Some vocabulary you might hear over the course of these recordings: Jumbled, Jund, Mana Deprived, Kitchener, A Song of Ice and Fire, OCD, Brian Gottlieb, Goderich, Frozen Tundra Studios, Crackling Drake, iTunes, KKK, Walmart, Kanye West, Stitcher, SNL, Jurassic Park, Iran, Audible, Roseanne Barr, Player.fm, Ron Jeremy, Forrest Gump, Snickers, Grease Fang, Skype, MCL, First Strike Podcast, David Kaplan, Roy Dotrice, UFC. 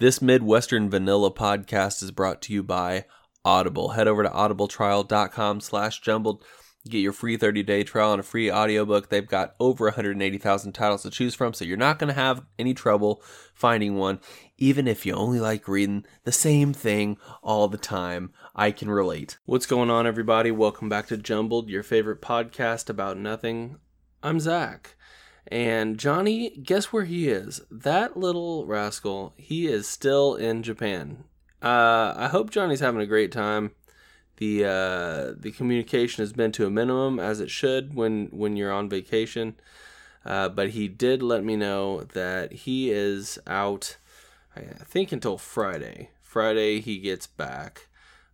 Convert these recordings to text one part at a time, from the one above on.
This Midwestern Vanilla podcast is brought to you by Audible. Head over to audibletrial.com/jumbled. Get your free 30-day trial and a free audiobook. They've got over 180,000 titles to choose from, so you're not going to have any trouble finding one, even if you only like reading the same thing all the time. I can relate. What's going on, everybody? Welcome back to Jumbled, your favorite podcast about nothing. I'm Zach. And Johnny, guess where he is? That little rascal, he is still in Japan. I hope Johnny's having a great time. The communication has been to a minimum, as it should when you're on vacation. But he did let me know that he is out, I think, until Friday. Friday he gets back.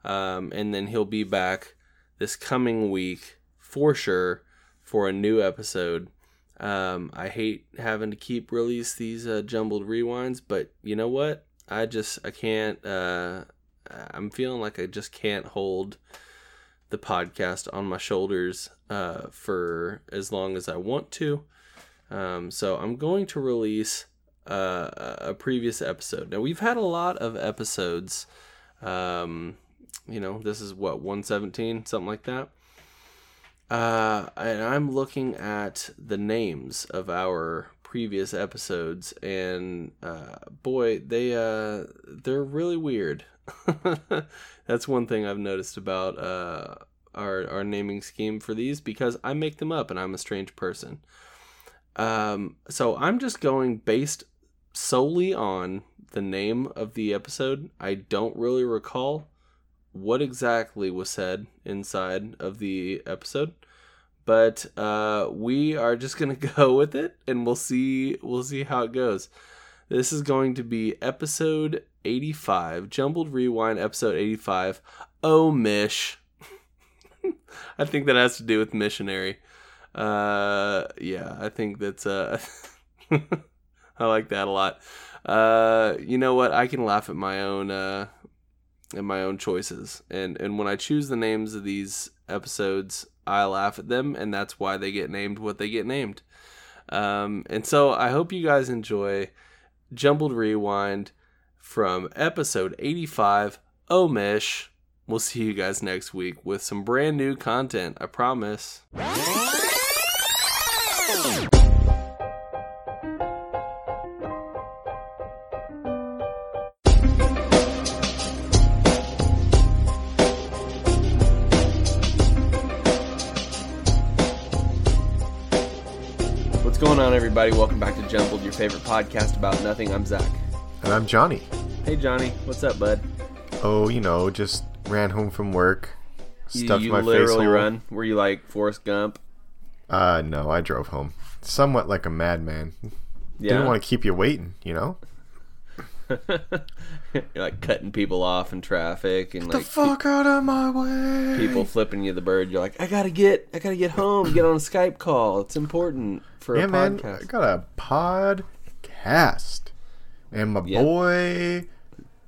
And then he'll be back this coming week for sure for a new episode. I hate having to keep release these jumbled rewinds, but you know what? I can't, I'm feeling like I just can't hold the podcast on my shoulders for as long as I want to. So I'm going to release a previous episode. Now, we've had a lot of episodes. This is 117, something like that. And I'm looking at the names of our previous episodes, and boy, they're really weird. That's one thing I've noticed about our naming scheme for these, because I make them up and I'm a strange person. So I'm just going based solely on the name of the episode. I don't really recall what exactly was said inside of the episode, but we are just gonna go with it, and we'll see how it goes. This is going to be episode 85, Jumbled Rewind, episode 85, Oh Mish. I think that has to do with missionary. I think that's I like that a lot. You know what? I can laugh at my own choices, and when I choose the names of these episodes, I laugh at them, and that's why they get named what they get named. And so I hope you guys enjoy Jumbled Rewind from episode 85, Oh Mish. We'll see you guys next week with some brand new content, I promise. What's going on, everybody? Welcome back to Jumbled, your favorite podcast about nothing. I'm Zach. And I'm Johnny. Hey, Johnny. What's up, bud? Oh, just ran home from work. Stuffed my face hole. You literally run? Were you like Forrest Gump? No, I drove home. Somewhat like a madman. Yeah. Didn't want to keep you waiting, You're like cutting people off in traffic and get the fuck out of my way. People flipping you the bird. You're like, I gotta get home. Get on a Skype call. It's important for a podcast. Man, I got a podcast, and my boy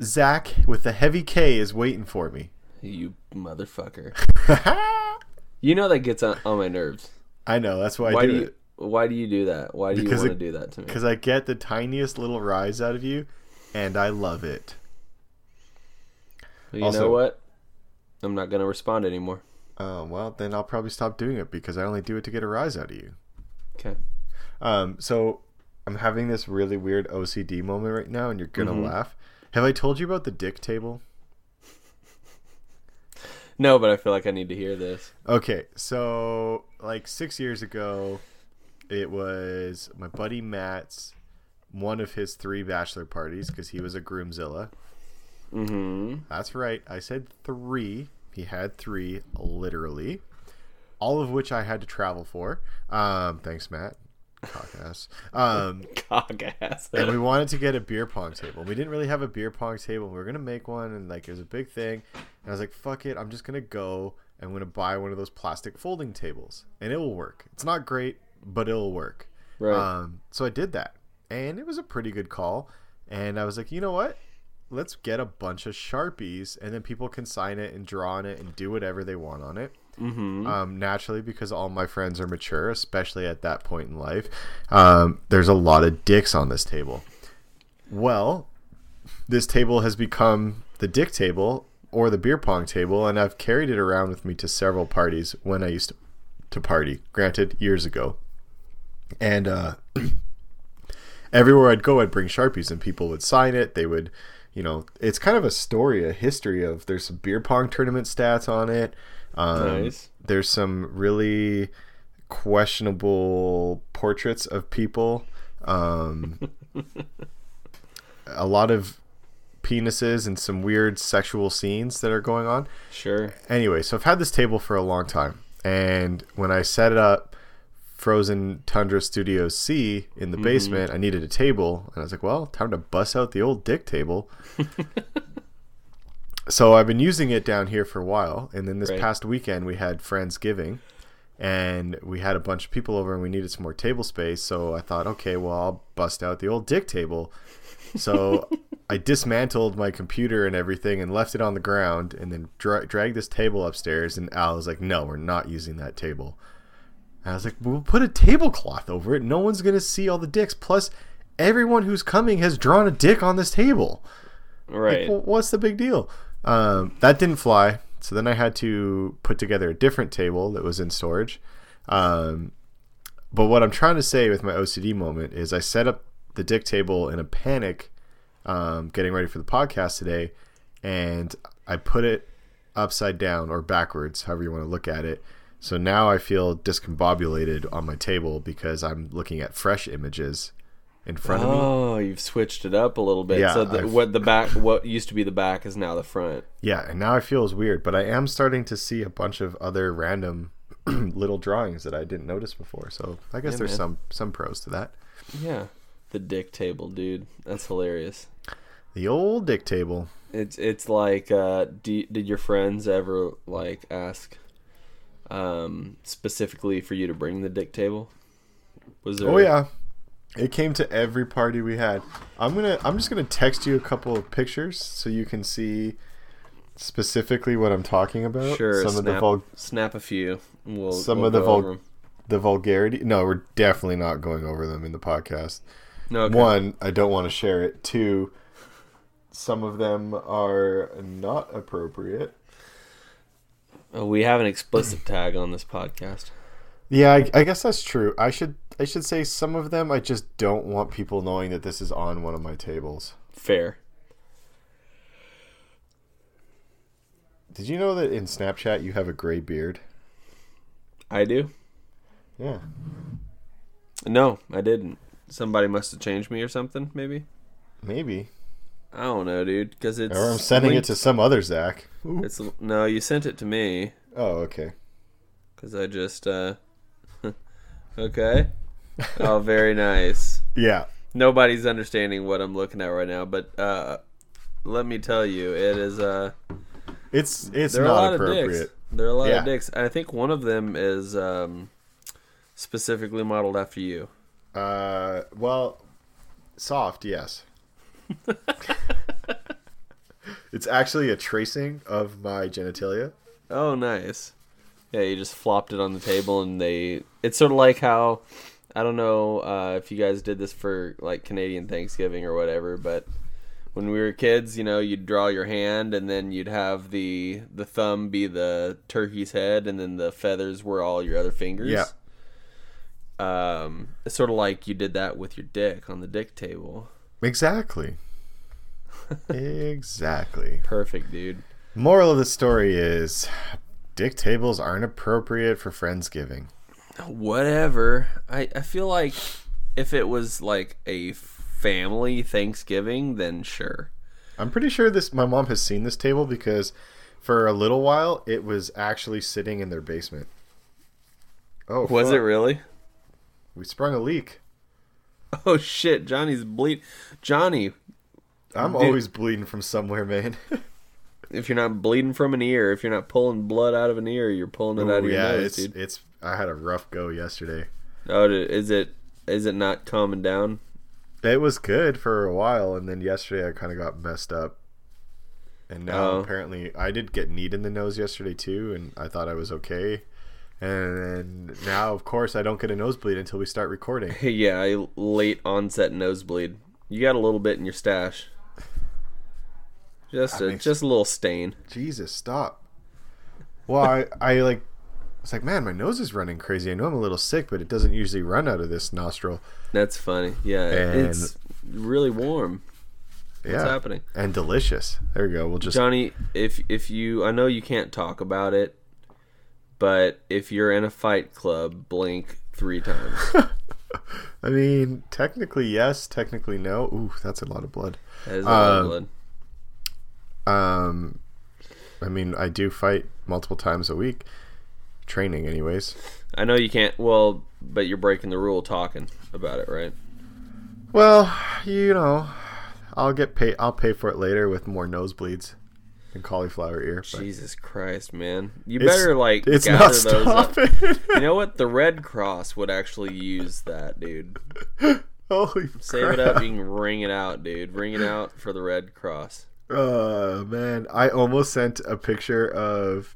Zach with the heavy K is waiting for me. You motherfucker. That gets on my nerves. I know. That's why I do it. Why do you do that? Why do you want to do that to me? Because I get the tiniest little rise out of you. And I love it. Know what? I'm not going to respond anymore. Well, then I'll probably stop doing it, because I only do it to get a rise out of you. Okay. So I'm having this really weird OCD moment right now, and you're going to laugh. Have I told you about the dick table? No, but I feel like I need to hear this. Okay. So 6 years ago, it was my buddy Matt's, one of his 3 bachelor parties, because he was a groomzilla. That's right, I said 3. He had 3, literally, all of which I had to travel for. Thanks, Matt. Cock-ass. Cock-ass. And we wanted to get a beer pong table. We didn't really have a beer pong table. We were going to make one, and it was a big thing. And I was like, fuck it, I'm just going to go. I'm going to buy one of those plastic folding tables, and it will work. It's not great, but it'll work. Right. So I did that. And it was a pretty good call. And I was like, you know what? Let's get a bunch of Sharpies, and then people can sign it and draw on it and do whatever they want on it. Naturally, because all my friends are mature, especially at that point in life. There's a lot of dicks on this table. Well, this table has become the dick table or the beer pong table, and I've carried it around with me to several parties when I used to party, granted, years ago. And everywhere I'd go, I'd bring Sharpies, and people would sign it. They would, you know, it's kind of a story, a history of, there's some beer pong tournament stats on it. Nice. There's some really questionable portraits of people. A lot of penises and some weird sexual scenes that are going on. Sure. Anyway, so I've had this table for a long time. And when I set it up, Frozen Tundra Studios C in the basement, I needed a table. And I was like, well, time to bust out the old dick table. So I've been using it down here for a while. And then this past weekend, we had Friendsgiving. And we had a bunch of people over, and we needed some more table space. So I thought, okay, well, I'll bust out the old dick table. So I dismantled my computer and everything and left it on the ground, and then dragged this table upstairs. And Al was like, no, we're not using that table. And I was like, we'll put a tablecloth over it. No one's going to see all the dicks. Plus, everyone who's coming has drawn a dick on this table. Right. Like, well, what's the big deal? That didn't fly. So then I had to put together a different table that was in storage. But what I'm trying to say with my OCD moment is I set up the dick table in a panic, getting ready for the podcast today, and I put it upside down or backwards, however you want to look at it. So now I feel discombobulated on my table because I'm looking at fresh images in front of me. Oh, you've switched it up a little bit. Yeah, so what used to be the back is now the front. Yeah, and now it feels weird, but I am starting to see a bunch of other random little drawings that I didn't notice before. So I guess there's some pros to that. Yeah, the dick table, dude. That's hilarious. The old dick table. It's like, did your friends ever like ask specifically for you to bring the dick table? Was there? Oh yeah. It came to every party we had. I'm just gonna text you a couple of pictures so you can see specifically what I'm talking about. Sure. Snap a few. We'll go over the vulgarity. No, we're definitely not going over them in the podcast. No. Okay. One, I don't want to share it. Two, some of them are not appropriate. Oh, we have an explicit tag on this podcast. Yeah, I guess that's true. I should say some of them I just don't want people knowing that this is on one of my tables. Fair. Did you know that in Snapchat you have a gray beard? I do? Yeah. No, I didn't. Somebody must have changed me or something, maybe? Maybe. I don't know, dude, because it's... Or I'm sending it to some other Zach. No, you sent it to me. Oh, okay. Because I just... Okay. Oh, very nice. Yeah. Nobody's understanding what I'm looking at right now, but let me tell you, it is it's not appropriate. There are a lot of dicks. I think one of them is specifically modeled after you. Well, soft, yes. It's actually a tracing of my genitalia. Oh, nice. Yeah, you just flopped it on the table, and it's sort of like how, I don't know if you guys did this for like Canadian Thanksgiving or whatever, but when we were kids, you know, you'd draw your hand, and then you'd have the thumb be the turkey's head, and then the feathers were all your other fingers. Yeah. It's sort of like you did that with your dick on the dick table. Exactly. Exactly. Perfect, dude. Moral of the story is... dick tables aren't appropriate for Friendsgiving. Whatever. I feel like if it was like a family Thanksgiving, then sure. I'm pretty sure my mom has seen this table because for a little while it was actually sitting in their basement. Oh, was it really? We sprung a leak. Oh shit, Johnny's bleeding. Johnny. I'm always bleeding from somewhere, man. If you're not bleeding from an ear, if you're not pulling blood out of an ear, you're pulling it out of your nose, dude. I had a rough go yesterday. Oh, is it not calming down? It was good for a while, and then yesterday I kind of got messed up. And now apparently I did get kneed in the nose yesterday too, and I thought I was okay. And now, of course, I don't get a nosebleed until we start recording. Yeah, a late onset nosebleed. You got a little bit in your stash. Just a little stain. Jesus, stop. Well, I like, it's like, man, my nose is running crazy. I know I'm a little sick, but it doesn't usually run out of this nostril. That's funny. Yeah, and it's really warm. Yeah. What's happening? And delicious. There we go. We'll just Johnny, if you, I know you can't talk about it, but if you're in a fight club, blink 3 times. I mean, technically yes, technically no. Ooh, that's a lot of blood. That is a lot of blood. I mean, I do fight multiple times a week. Training, anyways. I know you can't. Well, but you're breaking the rule talking about it, right? Well, you know, I'll get paid. I'll pay for it later with more nosebleeds and cauliflower ear. Jesus Christ, man! You better like gather those up. You know what? The Red Cross would actually use that, dude. Holy crap! Save it up. You can ring it out, dude. Ring it out for the Red Cross. Oh, man, I almost sent a picture of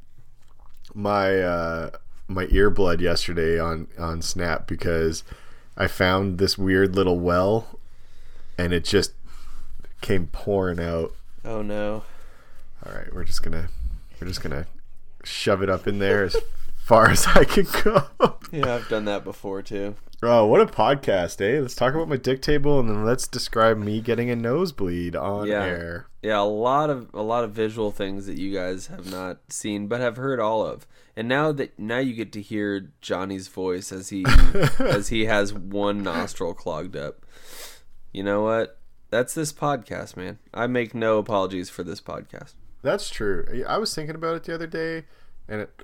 my my ear blood yesterday on Snap because I found this weird little well and it just came pouring out. Oh no. All right, we're just gonna shove it up in there as far as I can go. Yeah, I've done that before too. Oh, what a podcast, eh? Let's talk about my dick table and then let's describe me getting a nosebleed on air. Yeah, a lot of visual things that you guys have not seen but have heard all of. And now you get to hear Johnny's voice as he has one nostril clogged up. You know what? That's this podcast, man. I make no apologies for this podcast. That's true. I was thinking about it the other day and it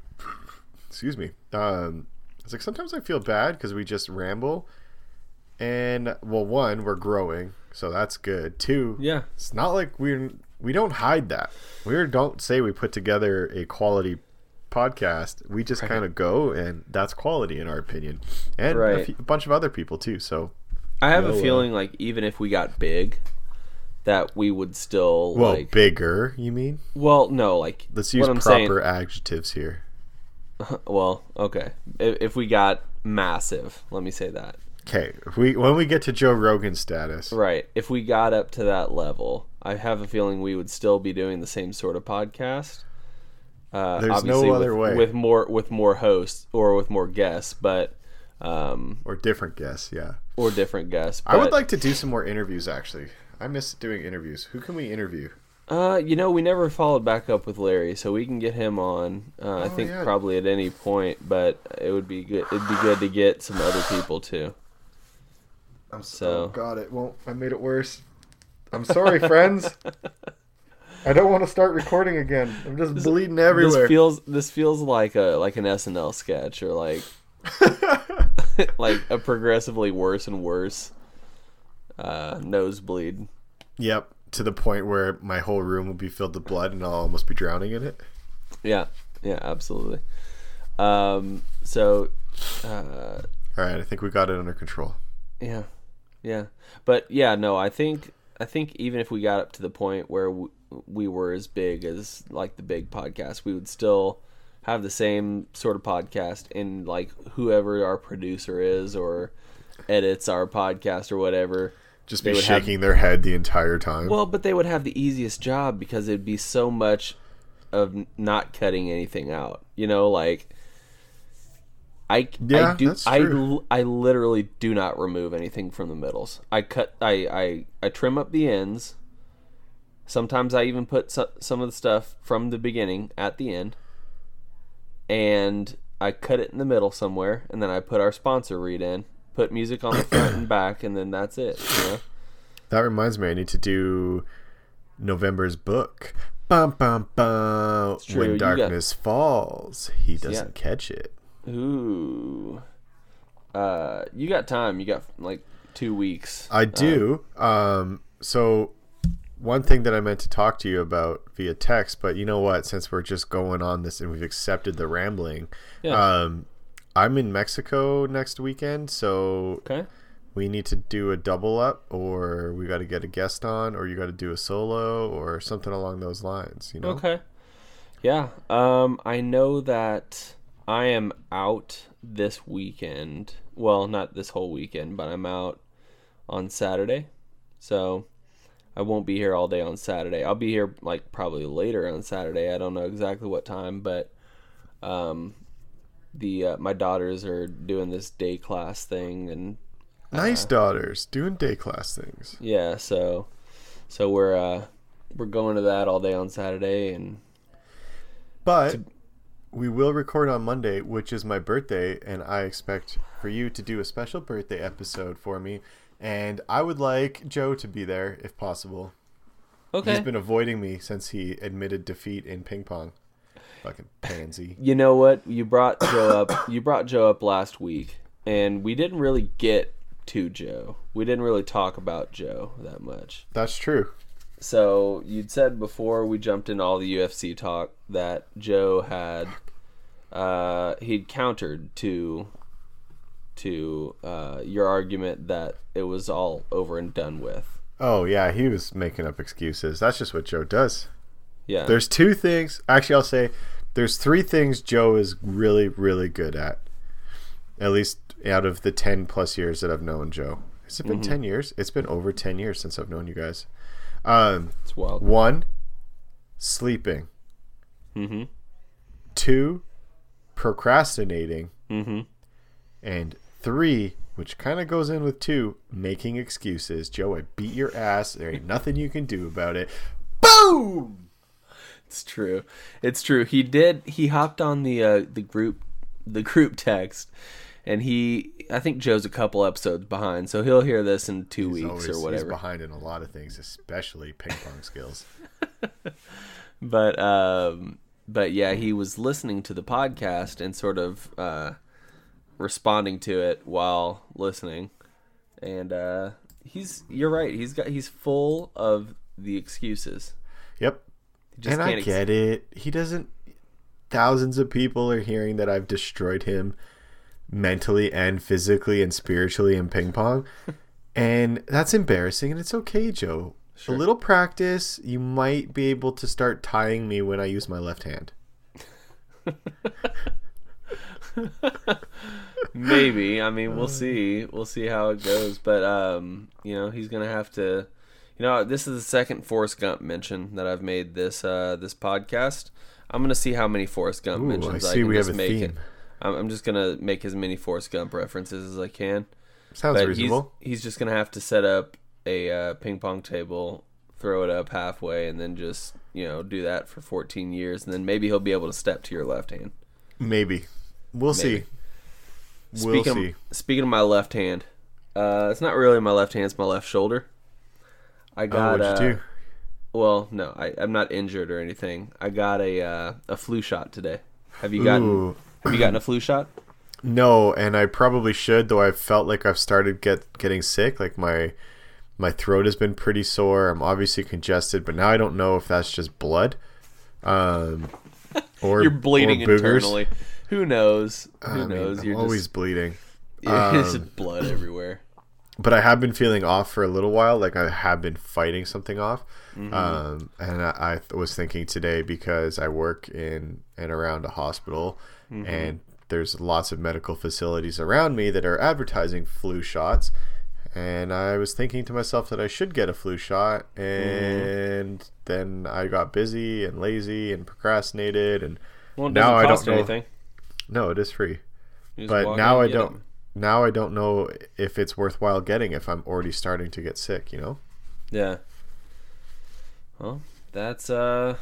excuse me. It's like sometimes I feel bad because we just ramble, and well, one, we're growing, so that's good. Two, yeah, it's not like we don't hide that. We don't say we put together a quality podcast. We just kind of go, and that's quality in our opinion, and a bunch of other people too. So I have a feeling like even if we got big, that we would still bigger. You mean? Well, no, like let's use proper adjectives here. Well, okay. If we got massive, let me say that. Okay. When we get to Joe Rogan status. Right. If we got up to that level, I have a feeling we would still be doing the same sort of podcast. There's no other way. With more hosts or with more guests, but... or different guests, yeah. Or different guests. But... I would like to do some more interviews, actually. I miss doing interviews. Who can we interview? You know, we never followed back up with Larry, so we can get him on. I think probably at any point, but it would be good. It'd be good to get some other people too. I'm so God, it won't. I made it worse. I'm sorry, friends. I don't want to start recording again. I'm just bleeding everywhere. This feels like an SNL sketch or like like a progressively worse and worse nosebleed. Yep. To the point where my whole room will be filled with blood and I'll almost be drowning in it. Yeah, absolutely. All right, I think we got it under control. Yeah. But yeah, no, I think even if we got up to the point where we were as big as like the big podcast, we would still have the same sort of podcast and like whoever our producer is or edits our podcast or whatever. Just be shaking their head the entire time. Well, but they would have the easiest job because it'd be so much of not cutting anything out. You know, like I literally do not remove anything from the middles. I trim up the ends. Sometimes I even put some of the stuff from the beginning at the end. And I cut it in the middle somewhere and then I put our sponsor read in. Put music on the front and back, and then that's it. You know? That reminds me, I need to do November's book. Bum, bum, bum. When darkness falls, he doesn't catch it. Ooh. You got time. You got like 2 weeks. I do. So one thing that I meant to talk to you about via text, but you know what? Since we're just going on this and we've accepted the rambling, I'm in Mexico next weekend, so we need to do a double up, or we got to get a guest on, or you got to do a solo, or something along those lines. You know? Okay. Yeah. I know that I am out this weekend. Well, not this whole weekend, but I'm out on Saturday, so I won't be here all day on Saturday. I'll be here like probably later on Saturday. I don't know exactly what time, but my daughters are doing this day class thing, and nice daughters doing day class things. Yeah, so we're going to that all day on Saturday, but we will record on Monday, which is my birthday, and I expect for you to do a special birthday episode for me. And I would like Joe to be there, if possible. Okay. He's been avoiding me since he admitted defeat in ping pong. Fucking pansy. You know what? You brought Joe up last week, and we didn't really get to Joe. We didn't really talk about Joe that much. That's true. So you'd said before we jumped into all the UFC talk that Joe had he'd countered to your argument that it was all over and done with. Oh yeah, he was making up excuses. That's just what Joe does. Yeah. There's two things. Actually, I'll say there's three things Joe is really, really good at least out of the 10 plus years that I've known Joe. Has it been 10 years? It's been over 10 years since I've known you guys. It's wild. 1, sleeping. Mm-hmm. 2, procrastinating. Mm-hmm. And 3, which kind of goes in with 2, making excuses. Joe, I beat your ass. There ain't nothing you can do about it. Boom! It's true. He hopped on the group text, and I think Joe's a couple episodes behind, so he'll hear this in two weeks or whatever. He's behind in a lot of things, especially ping pong skills. But yeah, he was listening to the podcast and sort of responding to it while listening, and you're right. He's full of the excuses. Yep. And I get it. He doesn't. Thousands of people are hearing that I've destroyed him mentally and physically and spiritually in ping pong, and that's embarrassing. And it's okay, Joe. Sure. A little practice, you might be able to start tying me when I use my left hand. Maybe. I mean, we'll see how it goes, but he's gonna have to. This is the second Forrest Gump mention that I've made this podcast. I'm gonna see how many Forrest Gump mentions I can just make. It. I'm just gonna make as many Forrest Gump references as I can. Sounds reasonable. He's just gonna have to set up a ping pong table, throw it up halfway, and then just do that for 14 years, and then maybe he'll be able to step to your left hand. Maybe. We'll see. Speaking of my left hand, it's not really my left hand; it's my left shoulder. I got. What'd you do? Well, no, I'm not injured or anything. I got a flu shot today. Have you gotten a flu shot? No, and I probably should. Though I felt like I've started getting sick. Like my throat has been pretty sore. I'm obviously congested, but now I don't know if that's just blood. Or you're bleeding internally. Who knows? Who knows? You're always bleeding. There's blood everywhere. But I have been feeling off for a little while. Like I have been fighting something off. Mm-hmm. And I was thinking today, because I work in and around a hospital, mm-hmm. and there's lots of medical facilities around me that are advertising flu shots. And I was thinking to myself that I should get a flu shot. And then I got busy and lazy and procrastinated. And well, it doesn't cost anything. No, it is free. But now I don't. Now I don't know if it's worthwhile getting if I'm already starting to get sick. Yeah. Well, that's I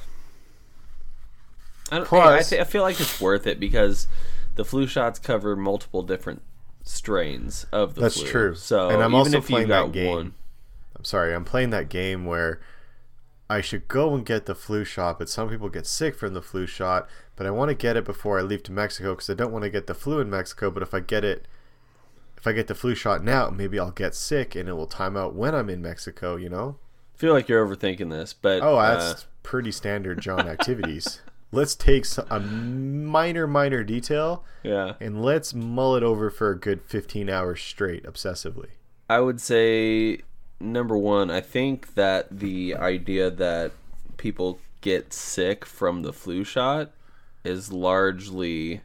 feel like it's worth it, because the flu shots cover multiple different strains of the flu. That's true. So and I'm also playing that game. I'm sorry, I'm playing that game where I should go and get the flu shot, but some people get sick from the flu shot. But I want to get it before I leave to Mexico, because I don't want to get the flu in Mexico. But if I get the flu shot now, maybe I'll get sick, and it will time out when I'm in Mexico. I feel like you're overthinking this, but that's pretty standard John activities. Let's take a minor detail, and let's mull it over for a good 15 hours straight, obsessively. I would say, number one, I think that the idea that people get sick from the flu shot is largely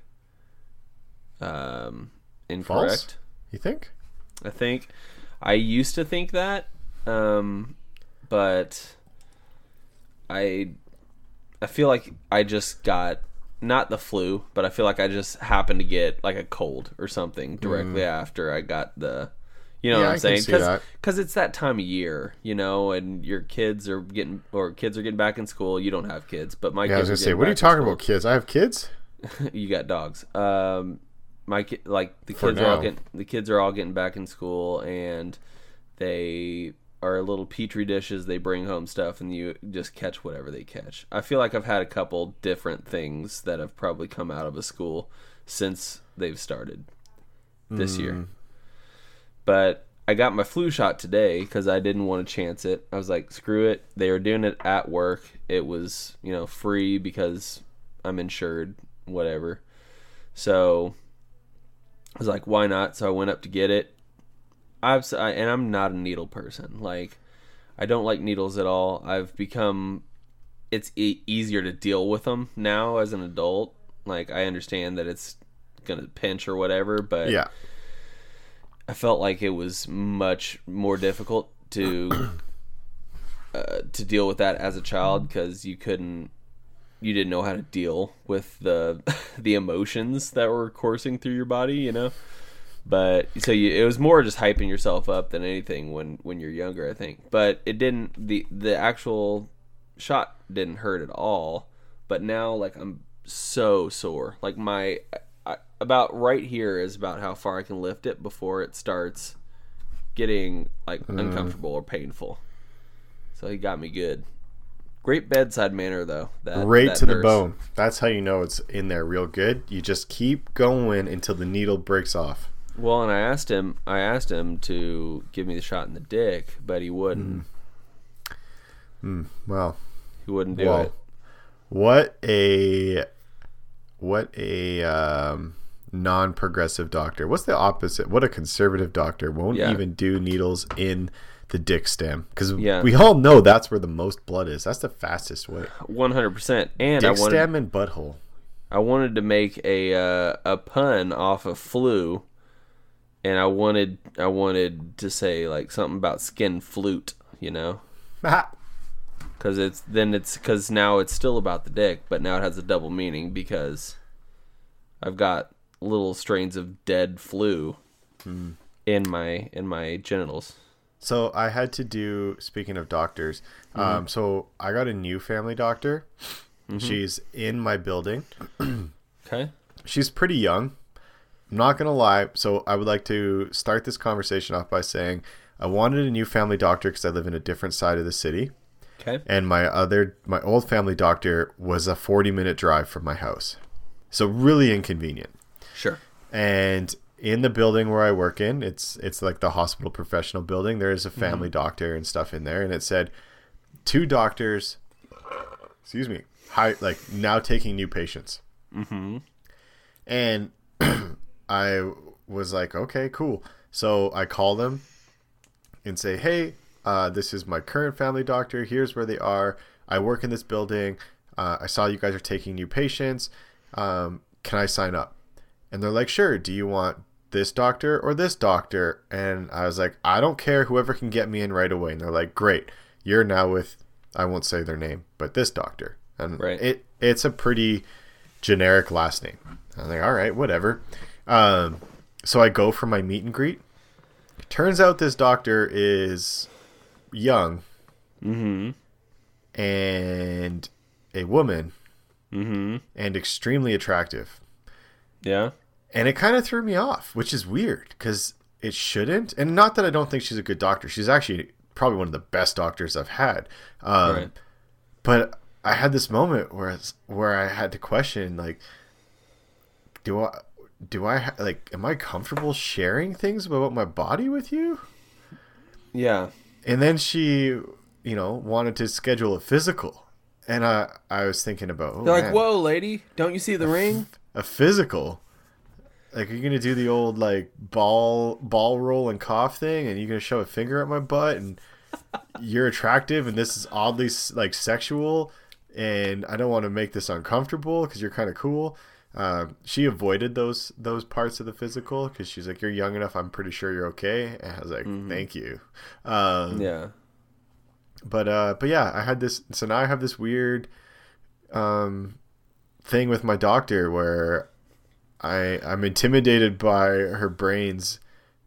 incorrect. False? You think? I used to think that, but I feel like I just got, not the flu, but I feel like I just happened to get like a cold or something directly after I got the, you know what I'm saying? Because it's that time of year, you know, and your kids are getting, or kids are getting back in school. You don't have kids, but my kids. I was going to say, what are you talking about, kids? I have kids? You got dogs. The kids are all getting back in school, and they are little petri dishes. They bring home stuff, and you just catch whatever they catch. I feel like I've had a couple different things that have probably come out of a school since they've started this year. But I got my flu shot today because I didn't want to chance it. I was like, screw it. They were doing it at work. It was, you know, free because I'm insured, whatever. So I was like, why not? So I went up to get it. And I'm not a needle person. Like, I don't like needles at all. I've become, it's easier to deal with them now as an adult. Like, I understand that it's going to pinch or whatever, but yeah, I felt like it was much more difficult to deal with that as a child because you didn't know how to deal with the emotions that were coursing through your body, you know? But it was more just hyping yourself up than anything when you're younger, I think. But it didn't, the actual shot didn't hurt at all. But now, like, I'm so sore. Like, about right here is about how far I can lift it before it starts getting like uncomfortable or painful. So he got me good. Great bedside manner, though. The bone. That's how you know it's in there real good. You just keep going until the needle breaks off. Well, and I asked him to give me the shot in the dick, but he wouldn't. Well, he wouldn't do it. What a non-progressive doctor. What's the opposite? What a conservative doctor won't even do needles in the dick stem, because we all know that's where the most blood is. That's the fastest way. 100%. And dick stem and butthole. I wanted to make a pun off of flu. And I wanted to say like something about skin flute, you know, because now it's still about the dick, but now it has a double meaning because I've got little strains of dead flu in my genitals. So I had to do, speaking of doctors, so I got a new family doctor. She's in my building. Okay. She's pretty young. I'm not going to lie. So I would like to start this conversation off by saying I wanted a new family doctor because I live in a different side of the city. Okay. And my old family doctor was a 40-minute drive from my house. So really inconvenient. Sure. And in the building where I work in, it's like the hospital professional building. There is a family doctor and stuff in there. And it said 2 doctors, excuse me, now taking new patients. Mm-hmm. And I was like, okay, cool. So I call them and say, hey, this is my current family doctor. Here's where they are. I work in this building. I saw you guys are taking new patients. Can I sign up? And they're like, sure. Do you want this doctor or this doctor? And I was like, I don't care. Whoever can get me in right away. And they're like, great. You're now with, I won't say their name, but this doctor. And it's a pretty generic last name. I'm like, all right, whatever. So I go for my meet and greet. Turns out this doctor is young and a woman and extremely attractive. Yeah. And it kind of threw me off, which is weird because it shouldn't. And not that I don't think she's a good doctor. She's actually probably one of the best doctors I've had. But I had this moment where I had to question, like, do I like, am I comfortable sharing things about my body with you? Yeah. And then she, you know, wanted to schedule a physical. And I was thinking about, they're like, man, whoa, lady, don't you see the ring? A physical? Like, are you going to do the old, like, ball roll and cough thing? And you're going to shove a finger at my butt? And you're attractive? And this is oddly, like, sexual? And I don't want to make this uncomfortable because you're kind of cool. She avoided those parts of the physical because she's like, you're young enough, I'm pretty sure you're okay. And I was like, thank you. But yeah, I had this. So now I have this weird thing with my doctor where I'm intimidated by her brains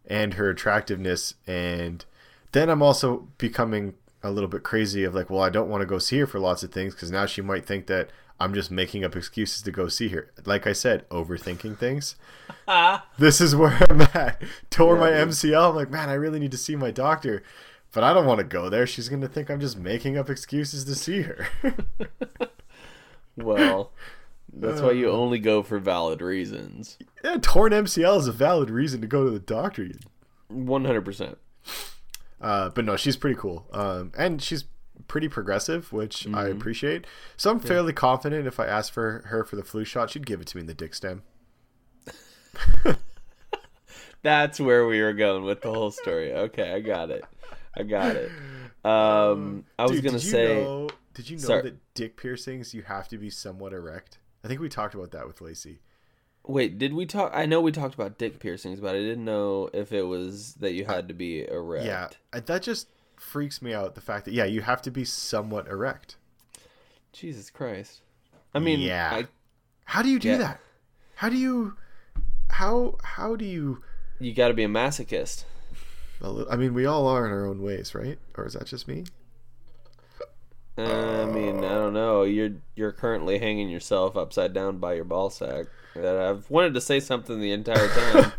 and her attractiveness, and then I'm also becoming a little bit crazy of like, well, I don't want to go see her for lots of things because now she might think that I'm just making up excuses to go see her. Like I said, overthinking things. This is where I'm at. Tore my MCL. I'm like, man, I really need to see my doctor, but I don't want to go there. She's going to think I'm just making up excuses to see her. Well, that's why you only go for valid reasons. Yeah, torn MCL is a valid reason to go to the doctor. 100%. But no, she's pretty cool. And she's pretty progressive, which I appreciate. So I'm fairly confident if I asked for her for the flu shot, she'd give it to me in the dick stem. That's where we were going with the whole story. Okay, I got it. I was going to say... Did you know that dick piercings, you have to be somewhat erect? I think we talked about that with Lacey. Wait, did we talk? I know we talked about dick piercings, but I didn't know if it was that you had to be erect. Yeah, that just freaks me out, the fact that, yeah, you have to be somewhat erect. Jesus Christ. I mean, yeah. How do you do that? How do you... You got to be a masochist. I mean, we all are in our own ways, right? Or is that just me? I mean, I don't know. You're currently hanging yourself upside down by your ball sack. I've wanted to say something the entire time,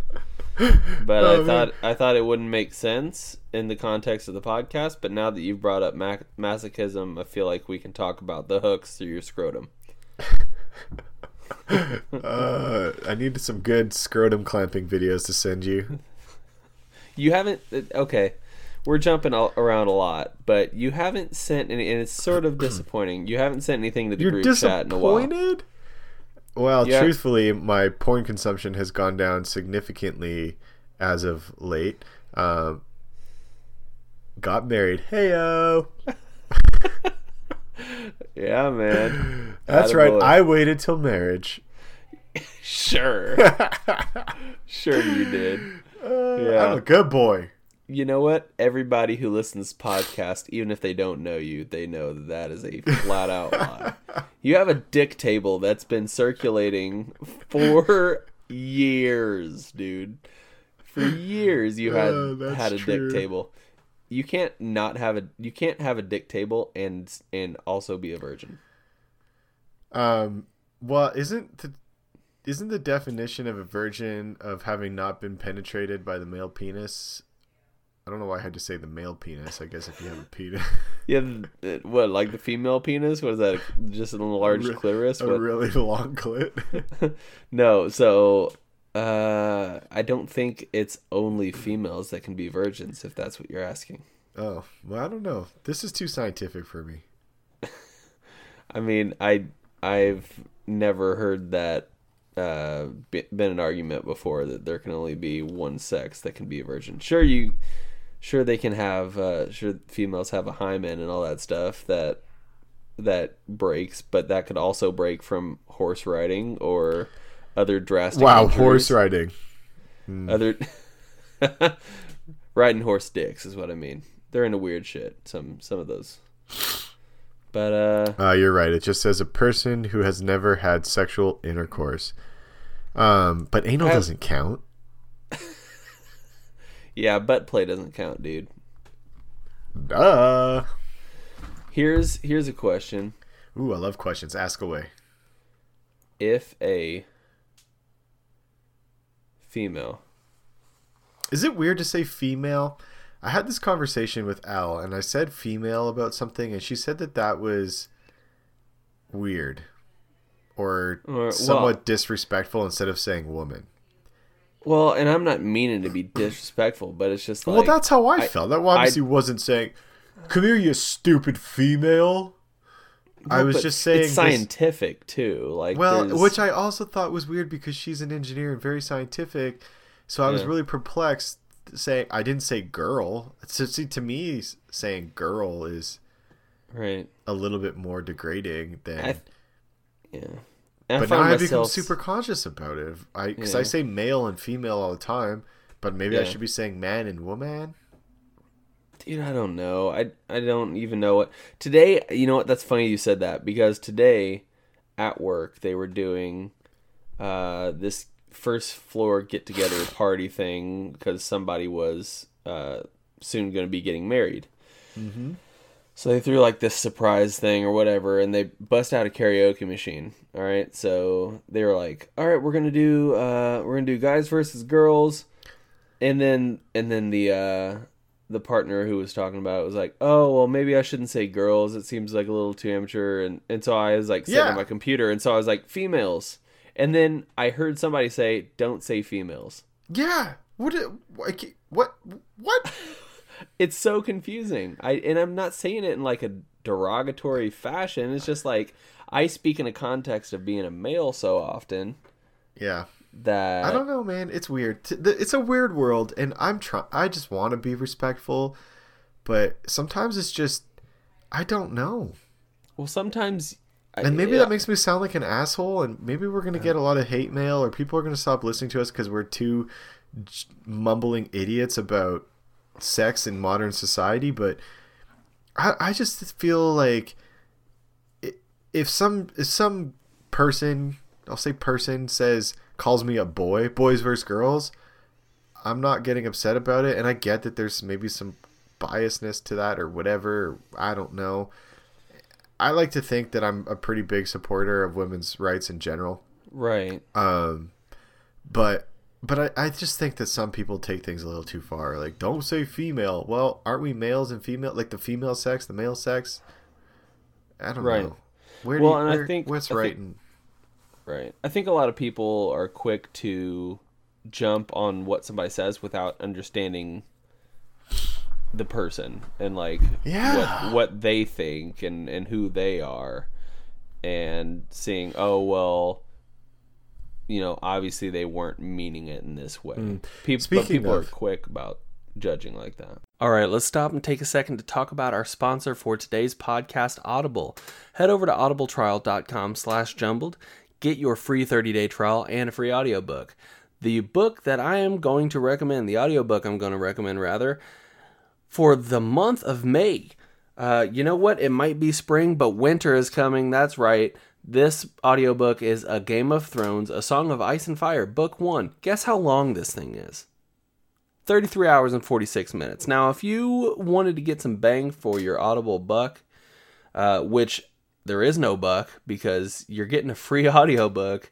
but I thought it wouldn't make sense in the context of the podcast. But now that you've brought up masochism, I feel like we can talk about the hooks through your scrotum. I needed some good scrotum clamping videos to send you. You haven't? Okay. We're jumping around a lot, but you haven't sent any, and it's sort of disappointing. You haven't sent anything to the group chat in a while. You're disappointed? Well, truthfully, my porn consumption has gone down significantly as of late. Got married. Heyo. Yeah, man. That's attaboy. Right. I waited till marriage. Sure. Sure you did. Yeah. I'm a good boy. You know what? Everybody who listens to this podcast, even if they don't know you, they know that is a flat-out lie. You have a dick table that's been circulating for years, dude. For years, you had a true dick table. You can't not have a dick table and also be a virgin. Well, isn't the definition of a virgin of having not been penetrated by the male penis? I don't know why I had to say the male penis. I guess if you have a penis. Yeah, what, like the female penis? What is that, just an enlarged clitoris? A really long clit? No, so I don't think it's only females that can be virgins, if that's what you're asking. Oh, well, I don't know. This is too scientific for me. I mean, I've never heard that been an argument before that there can only be one sex that can be a virgin. Sure, they can have. Sure, females have a hymen and all that stuff that breaks, but that could also break from horse riding or other drastic. Wow, injuries. Horse riding. Other riding horse dicks is what I mean. They're into weird shit. Some of those. But you're right. It just says a person who has never had sexual intercourse. But anal doesn't count. Yeah, butt play doesn't count, dude. Duh. Here's a question. Ooh, I love questions. Ask away. If a female. Is it weird to say female? I had this conversation with Al, and I said female about something, and she said that was weird or somewhat disrespectful instead of saying woman. Well, and I'm not meaning to be disrespectful, but it's just like... Well, that's how I felt. That obviously wasn't saying, come here, you stupid female. No, I was just saying... It's scientific, too. Like, which I also thought was weird because she's an engineer and very scientific, so I was really perplexed to say... I didn't say girl. So, see, to me, saying girl is a little bit more degrading than... But now I become super conscious about it because I say male and female all the time, but maybe I should be saying man and woman. Dude, I don't know. I don't even know what... Today, you know what? That's funny you said that, because today at work they were doing this first floor get-together party thing because somebody was soon going to be getting married. Mm-hmm. So they threw like this surprise thing or whatever, and they bust out a karaoke machine. All right, so they were like, "All right, we're gonna do guys versus girls," and then the partner who was talking about it was like, "Oh, well, maybe I shouldn't say girls. It seems like a little too amateur." And so I was like, sitting on my computer, and so I was like, "Females," and then I heard somebody say, "Don't say females." Yeah. What? It's so confusing. I'm not saying it in like a derogatory fashion. It's just like I speak in a context of being a male so often. Yeah. That I don't know, man. It's weird. It's a weird world, and I just want to be respectful, but sometimes it's just I don't know. Well, sometimes. And maybe that makes me sound like an asshole, and maybe we're gonna get a lot of hate mail, or people are gonna stop listening to us because we're two mumbling idiots about sex in modern society. But I just feel like if some person, I'll say person, calls me a boy, boys versus girls, I'm not getting upset about it. And I get that there's maybe some biasness to that or whatever. I don't know. I like to think that I'm a pretty big supporter of women's rights in general. Right. But I just think that some people take things a little too far. Like, don't say female. Well, aren't we males and female? Like the female sex, the male sex. I don't know. Right. I think a lot of people are quick to jump on what somebody says without understanding the person and like what they think and who they are, and seeing, oh, well, you know, obviously they weren't meaning it in this way. People are quick about judging like that. All right, let's stop and take a second to talk about our sponsor for today's podcast, Audible. Head over to audibletrial.com/jumbled. Get your free 30-day trial and a free audiobook. The book that I am going to recommend, the audiobook I'm going to recommend, rather, for the month of May. You know what? It might be spring, but winter is coming. That's right. This audiobook is A Game of Thrones, A Song of Ice and Fire, Book 1. Guess how long this thing is? 33 hours and 46 minutes. Now, if you wanted to get some bang for your Audible buck, which there is no buck because you're getting a free audiobook,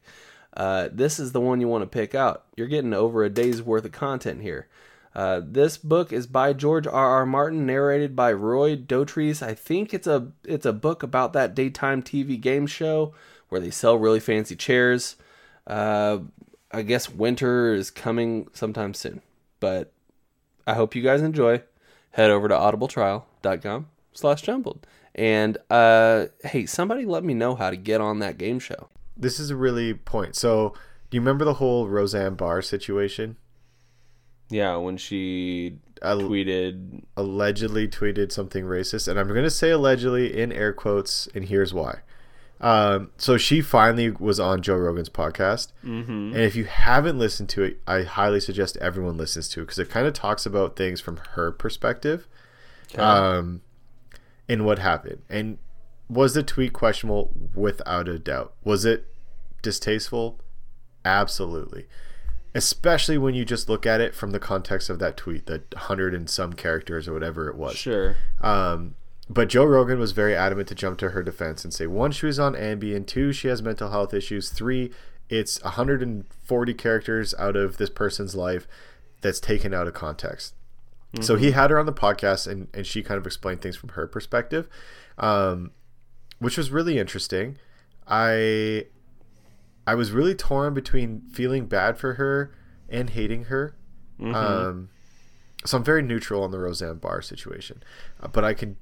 this is the one you want to pick out. You're getting over a day's worth of content here. This book is by George R. R. Martin, narrated by Roy Dotrice. I think it's a book about that daytime TV game show where they sell really fancy chairs. I guess winter is coming sometime soon, but I hope you guys enjoy. Head over to audibletrial.com/jumbled. And hey, somebody let me know how to get on that game show. This is a really point. So do you remember the whole Roseanne Barr situation? Yeah, when she allegedly tweeted something racist, and I'm going to say allegedly in air quotes, and here's why. So she finally was on Joe Rogan's podcast, and if you haven't listened to it, I highly suggest everyone listens to it because it kind of talks about things from her perspective, and what happened. And was the tweet questionable? Without a doubt. Was it distasteful? Absolutely. Especially when you just look at it from the context of that tweet, the 100 and some characters or whatever it was. Sure. But Joe Rogan was very adamant to jump to her defense and say, 1, she was on Ambien, 2, she has mental health issues, 3, it's 140 characters out of this person's life that's taken out of context. Mm-hmm. So he had her on the podcast, and she kind of explained things from her perspective, which was really interesting. I was really torn between feeling bad for her and hating her. Mm-hmm. So I'm very neutral on the Roseanne Barr situation, but I can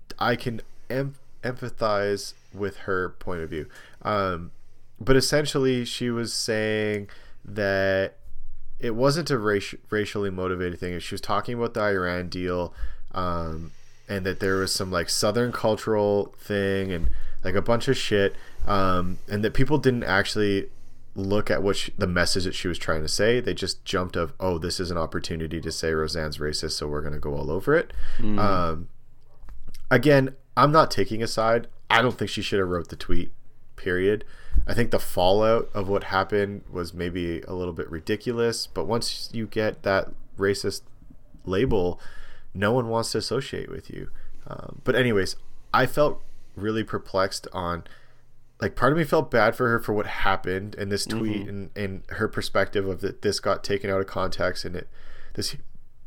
empathize with her point of view. But essentially, she was saying that it wasn't a racially motivated thing. She was talking about the Iran deal, and that there was some like Southern cultural thing and like a bunch of shit, and that people didn't actually look at the message that she was trying to say. They just jumped of, oh, this is an opportunity to say Roseanne's racist, so we're going to go all over it. Mm. Again, I'm not taking a side. I don't think she should have wrote the tweet, period. I think the fallout of what happened was maybe a little bit ridiculous, but once you get that racist label, no one wants to associate with you. But anyways, I felt really perplexed on... Like, part of me felt bad for her for what happened in this tweet, mm-hmm. and her perspective of that this got taken out of context and this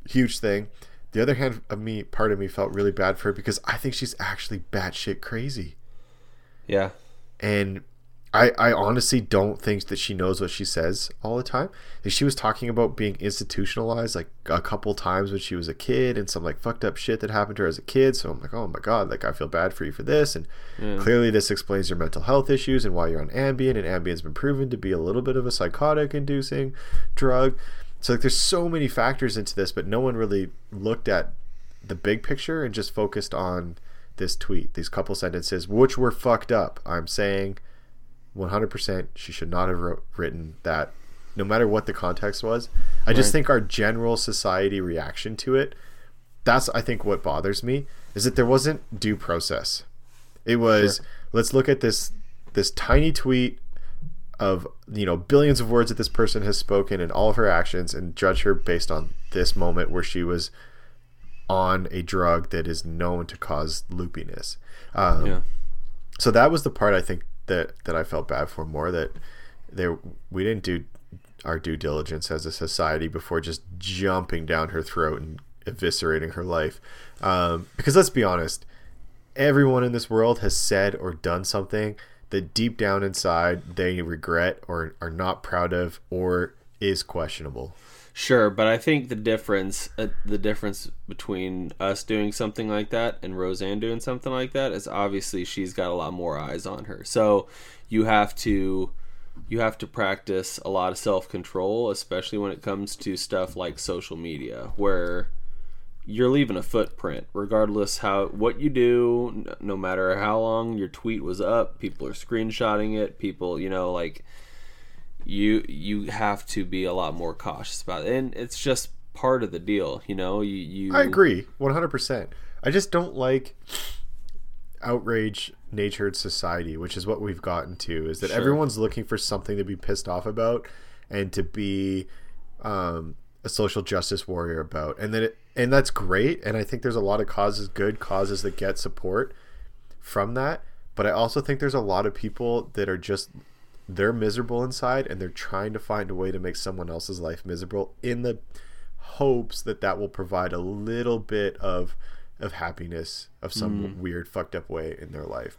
huge thing. The other hand of me, part of me felt really bad for her because I think she's actually batshit crazy. Yeah. And I honestly don't think that she knows what she says all the time. Like, she was talking about being institutionalized like a couple times when she was a kid and some like fucked up shit that happened to her as a kid. So I'm like, oh my God, like I feel bad for you for this. And clearly this explains your mental health issues and why you're on Ambien. And Ambien's been proven to be a little bit of a psychotic inducing drug. So like there's so many factors into this, but no one really looked at the big picture and just focused on this tweet, these couple sentences, which were fucked up. I'm saying 100% she should not have written that, no matter what the context was. I just think our general society reaction to it, that's I think what bothers me, is that there wasn't due process. It was, let's look at this tiny tweet of, you know, billions of words that this person has spoken and all of her actions, and judge her based on this moment where she was on a drug that is known to cause loopiness. So that was the part I think that I felt bad for more, that we didn't do our due diligence as a society before just jumping down her throat and eviscerating her life. Because let's be honest, everyone in this world has said or done something that deep down inside they regret or are not proud of or is questionable. Sure, but I think the difference between us doing something like that and Roseanne doing something like that is obviously she's got a lot more eyes on her. So you have to practice a lot of self-control, especially when it comes to stuff like social media, where you're leaving a footprint regardless what you do, no matter how long your tweet was up. People are screenshotting it. People, you know, like... You have to be a lot more cautious about it, and it's just part of the deal, you know. I agree 100%. I just don't like outrage natured society, which is what we've gotten to, is that everyone's looking for something to be pissed off about and to be a social justice warrior about, and that's great, and I think there's a lot of good causes that get support from that, but I also think there's a lot of people that are just, they're miserable inside and they're trying to find a way to make someone else's life miserable in the hopes that will provide a little bit of happiness of some weird fucked up way in their life.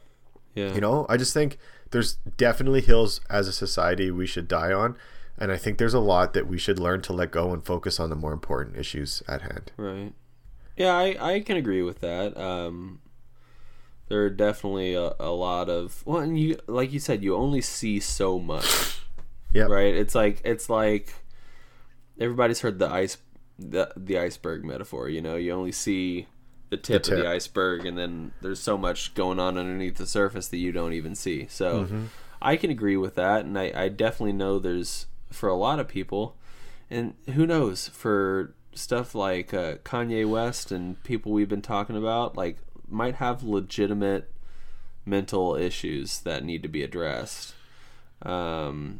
Yeah. You know, I just think there's definitely hills as a society we should die on, and I think there's a lot that we should learn to let go and focus on the more important issues at hand. Right. Yeah, I can agree with that. There are definitely a lot of... Well, and you, like you said, you only see so much. Yeah. Right? It's like everybody's heard the iceberg metaphor, you know? You only see the tip of the iceberg, and then there's so much going on underneath the surface that you don't even see. So I can agree with that, and I definitely know there's, for a lot of people, and who knows, for stuff like Kanye West and people we've been talking about, like, might have legitimate mental issues that need to be addressed. That's kind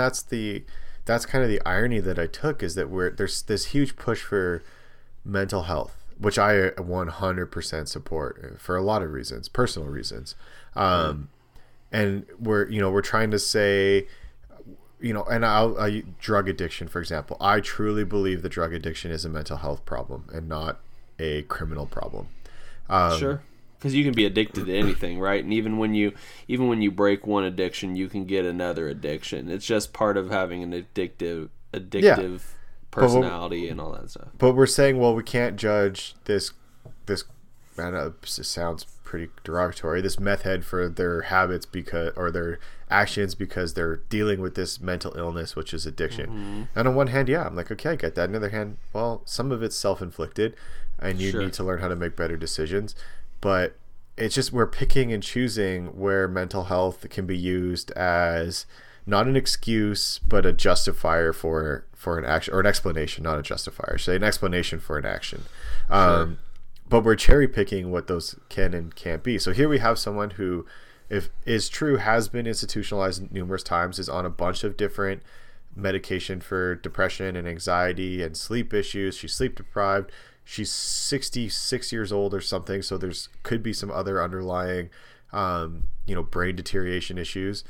of the irony that I took, is that there's this huge push for mental health, which I 100% support for a lot of reasons, personal reasons. And we're trying to say, you know, and I'll drug addiction, for example. I truly believe that drug addiction is a mental health problem and not a criminal problem. Because you can be addicted to anything, right? And even when you break one addiction, you can get another addiction. It's just part of having an addictive personality and all that stuff. But we're saying, well, we can't judge this. I know it sounds pretty derogatory, this meth head for their habits or their actions because they're dealing with this mental illness, which is addiction. And on one hand, I'm like, okay, I get that. On the other hand, well, some of it's self-inflicted and you need to learn how to make better decisions, but it's just, we're picking and choosing where mental health can be used as not an excuse, but a justifier for an action, or an explanation, not a justifier. Say an explanation for an action. Sure. But we're cherry picking what those can and can't be. So here we have someone who, if is true, has been institutionalized numerous times, is on a bunch of different medication for depression and anxiety and sleep issues. She's sleep deprived. She's 66 years old or something. So there's could be some other underlying, brain deterioration issues.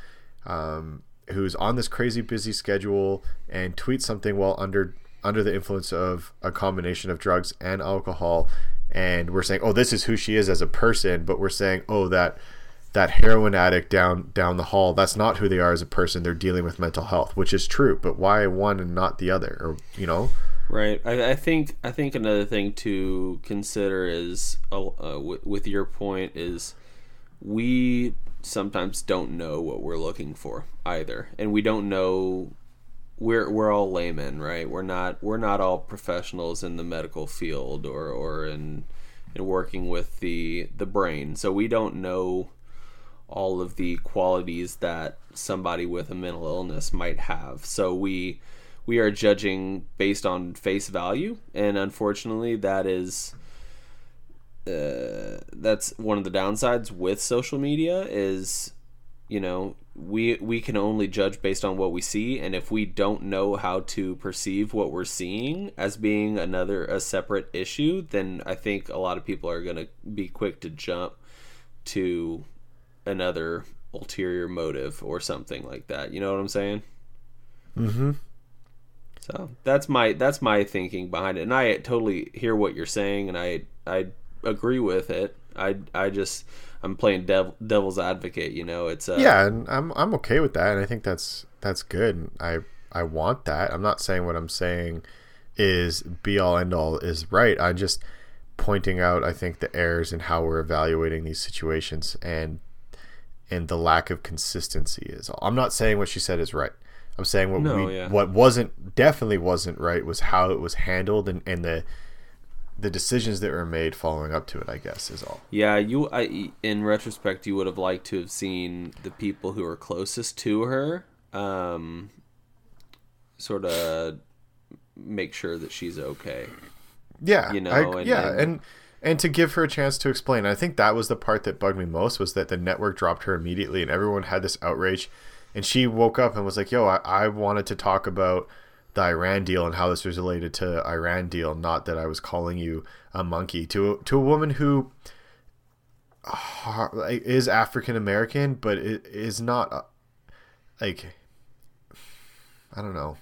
Who's on this crazy busy schedule and tweets something while under the influence of a combination of drugs and alcohol. And we're saying, oh, this is who she is as a person, but we're saying, oh, that heroin addict down the hall, that's not who they are as a person. They're dealing with mental health, which is true, but why one and not the other? Or, right. I think another thing to consider is with your point is we sometimes don't know what we're looking for either, and we don't know. We're all laymen, right? We're not all professionals in the medical field or in working with the brain. So we don't know all of the qualities that somebody with a mental illness might have. So we are judging based on face value, and unfortunately that is that's one of the downsides with social media is we can only judge based on what we see, and if we don't know how to perceive what we're seeing as being a separate issue, then I think a lot of people are going to be quick to jump to another ulterior motive or something like that. You know what I'm saying? Mm-hmm. So that's my thinking behind it, and I totally hear what you're saying, and I agree with it. I'm playing devil's advocate, It's yeah, and I'm okay with that, and I think that's good. I want that. I'm not saying what I'm saying is be all end all is right. I'm just pointing out, I think, the errors in how we're evaluating these situations and the lack of consistency is all. I'm not saying what she said is right. I'm saying what definitely wasn't right was how it was handled and the decisions that were made following up to it, I guess, is all. Yeah, in retrospect, you would have liked to have seen the people who were closest to her sort of make sure that she's okay. Yeah, and to give her a chance to explain. I think that was the part that bugged me most, was that the network dropped her immediately and everyone had this outrage. And she woke up and was like, yo, I wanted to talk about the Iran deal and how this was related to Iran deal, not that I was calling you a monkey, to a woman who is African American but is not, like, I don't know,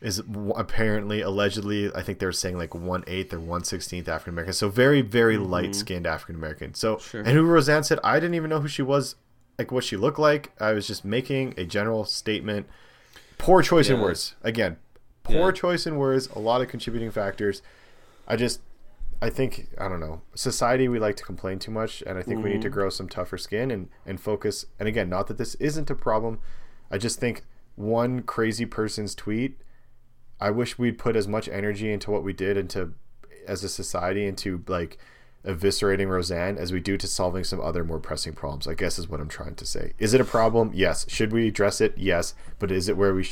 is apparently, allegedly, I think they're saying like 1/8 or 1/16 African American, so very, very light skinned African American. So sure. And who Roseanne said, I didn't even know who she was, like what she looked like. I was just making a general statement. Poor choice in words. Again, poor choice in words. A lot of contributing factors. I think, I don't know. Society, we like to complain too much, and I think we need to grow some tougher skin and focus. And again, not that this isn't a problem. I just think one crazy person's tweet, I wish we'd put as much energy into what we did as a society into, like, eviscerating Roseanne as we do to solving some other more pressing problems, I guess, is what I'm trying to say. Is it a problem? Yes. Should we address it? Yes. But is it where we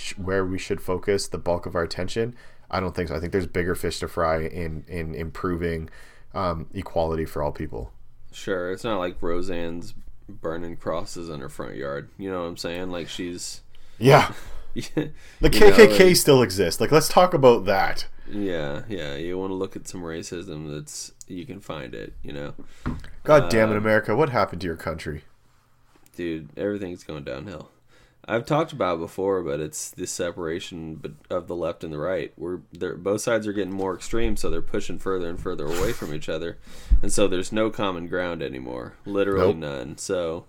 should focus the bulk of our attention? I don't think so. I think there's bigger fish to fry in improving equality for all people. Sure. It's not like Roseanne's burning crosses in her front yard. You know what I'm saying? Like, she's... Yeah. The KKK still exists. Like, let's talk about that. Yeah. You want to look at some racism, that's you can find it, God damn it, America! What happened to your country, dude? Everything's going downhill. I've talked about it before, but it's this separation of the left and the right. Both sides are getting more extreme, so they're pushing further and further away from each other, and so there's no common ground anymore. Literally none. So,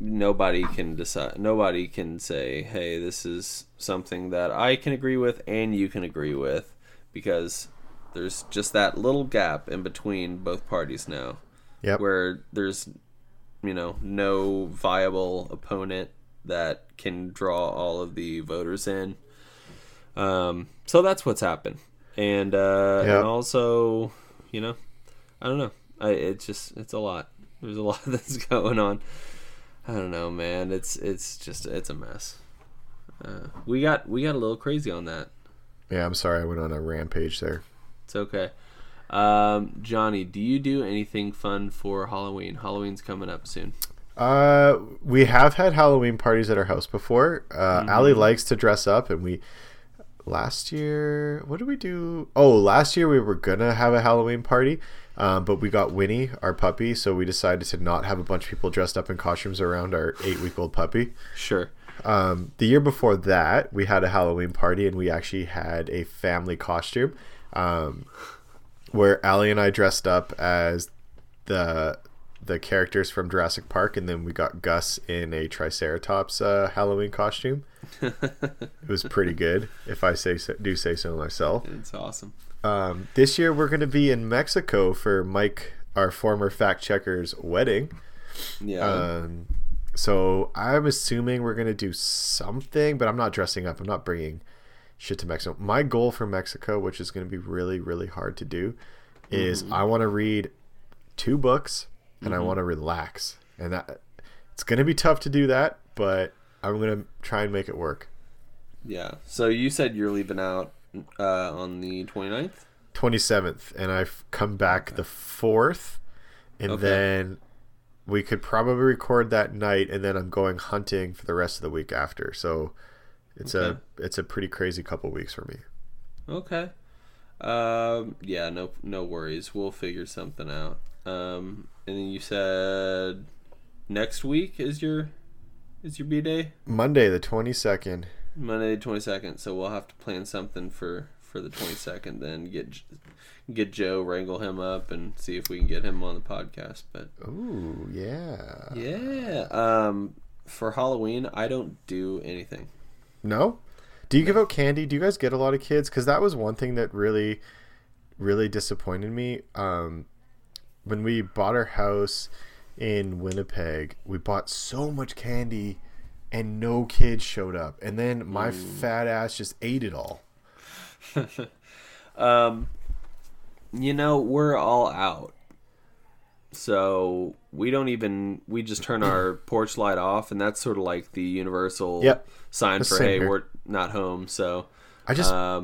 nobody can decide. Nobody can say, hey, this is something that I can agree with and you can agree with, because there's just that little gap in between both parties now. Yep. Where there's, no viable opponent that can draw all of the voters in. So that's what's happened. And, and also, I don't know. It's a lot. There's a lot that's going on. I don't know, man. It's just a mess. We got a little crazy on that. Yeah, I'm sorry. I went on a rampage there. It's okay. Johnny, do you do anything fun for Halloween? Halloween's coming up soon. We have had Halloween parties at our house before. Mm-hmm. Allie likes to dress up, and we last year. What did we do? Oh, last year we were gonna have a Halloween party, but we got Winnie, our puppy, so we decided to not have a bunch of people dressed up in costumes around our 8-week-old puppy. Sure. The year before that, we had a Halloween party, and we actually had a family costume, where Allie and I dressed up as the characters from Jurassic Park, and then we got Gus in a Triceratops Halloween costume. It was pretty good, if I say so myself. It's awesome. This year we're going to be in Mexico for Mike, our former fact checker's wedding. Yeah. So I'm assuming we're going to do something, but I'm not dressing up. I'm not bringing shit to Mexico. My goal for Mexico, which is going to be really, really hard to do, is I want to read 2 books and I want to relax. And that it's going to be tough to do that, but I'm going to try and make it work. Yeah. So you said you're leaving out on the 29th? 27th. And I've come back the 4th. And then we could probably record that night. And then I'm going hunting for the rest of the week after. So it's a pretty crazy couple weeks for me. Okay. Yeah, no worries. We'll figure something out. And then you said next week is your B-Day? Monday the 22nd. Monday the 22nd. So we'll have to plan something for the 22nd then. Get Joe, wrangle him up, and see if we can get him on the podcast. But ooh, yeah. Yeah. For Halloween, I don't do anything. No? Do you give out candy? Do you guys get a lot of kids? Because that was one thing that really, really disappointed me. When we bought our house in Winnipeg, we bought so much candy and no kids showed up. And then my fat ass just ate it all. You know, we're all out. So we just turn our porch light off, and that's sort of like the universal sign for, hey, we're not home. So I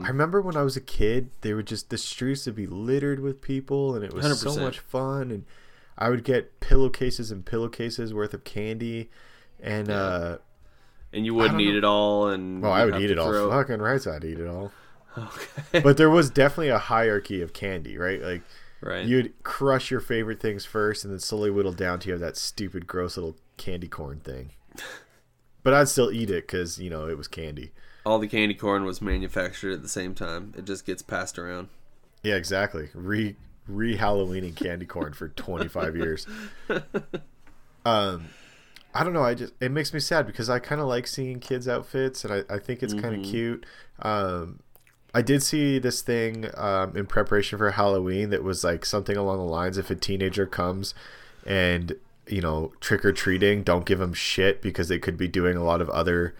remember when I was a kid, the streets would be littered with people, and it was 100%. So much fun, and I would get pillowcases and pillowcases worth of candy, and you wouldn't eat it all, and well, I would eat it all. Fucking right, I'd eat it all. Okay. But there was definitely a hierarchy of candy, right? Like, right. You'd crush your favorite things first, and then slowly whittle down to you have that stupid, gross little candy corn thing. But I'd still eat it because, you know, it was candy. All the candy corn was manufactured at the same time. It just gets passed around. Yeah, exactly. Re-Halloweening candy corn for 25 years. I don't know. It makes me sad because I kind of like seeing kids' outfits, and I think it's kind of cute. I did see this thing in preparation for Halloween that was like something along the lines: if a teenager comes and, you know, trick or treating, don't give them shit because they could be doing a lot of other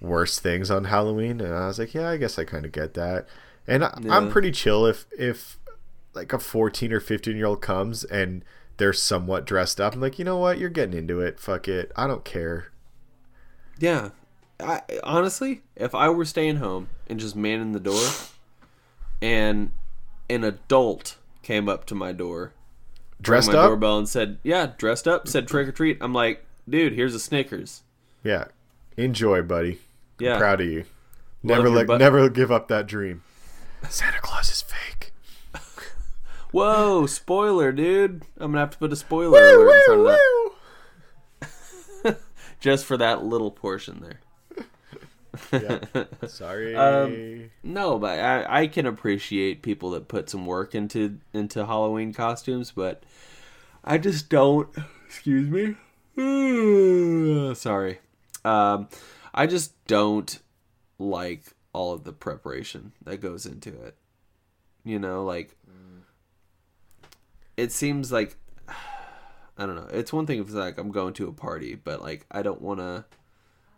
worse things on Halloween. And I was like, yeah, I guess I kind of get that. And I'm pretty chill if like a 14 or 15-year-old comes and they're somewhat dressed up. I'm like, you know what? You're getting into it. Fuck it. I don't care. Yeah. Honestly, if I were staying home and just manning the door and an adult came up to my door, dressed up, doorbell, and said, yeah, dressed up, said trick or treat, I'm like, dude, here's a Snickers. Yeah. Enjoy, buddy. Yeah. I'm proud of you. Never give up that dream. Santa Claus is fake. Whoa, spoiler, dude. I'm going to have to put a spoiler alert in front of that. Just for that little portion there. Yeah. Sorry. No, but I can appreciate people that put some work into Halloween costumes, but I just don't. Excuse me. Sorry. I just don't like all of the preparation that goes into it. You know, like, it seems like, I don't know. It's one thing if it's like I'm going to a party, but like I don't want to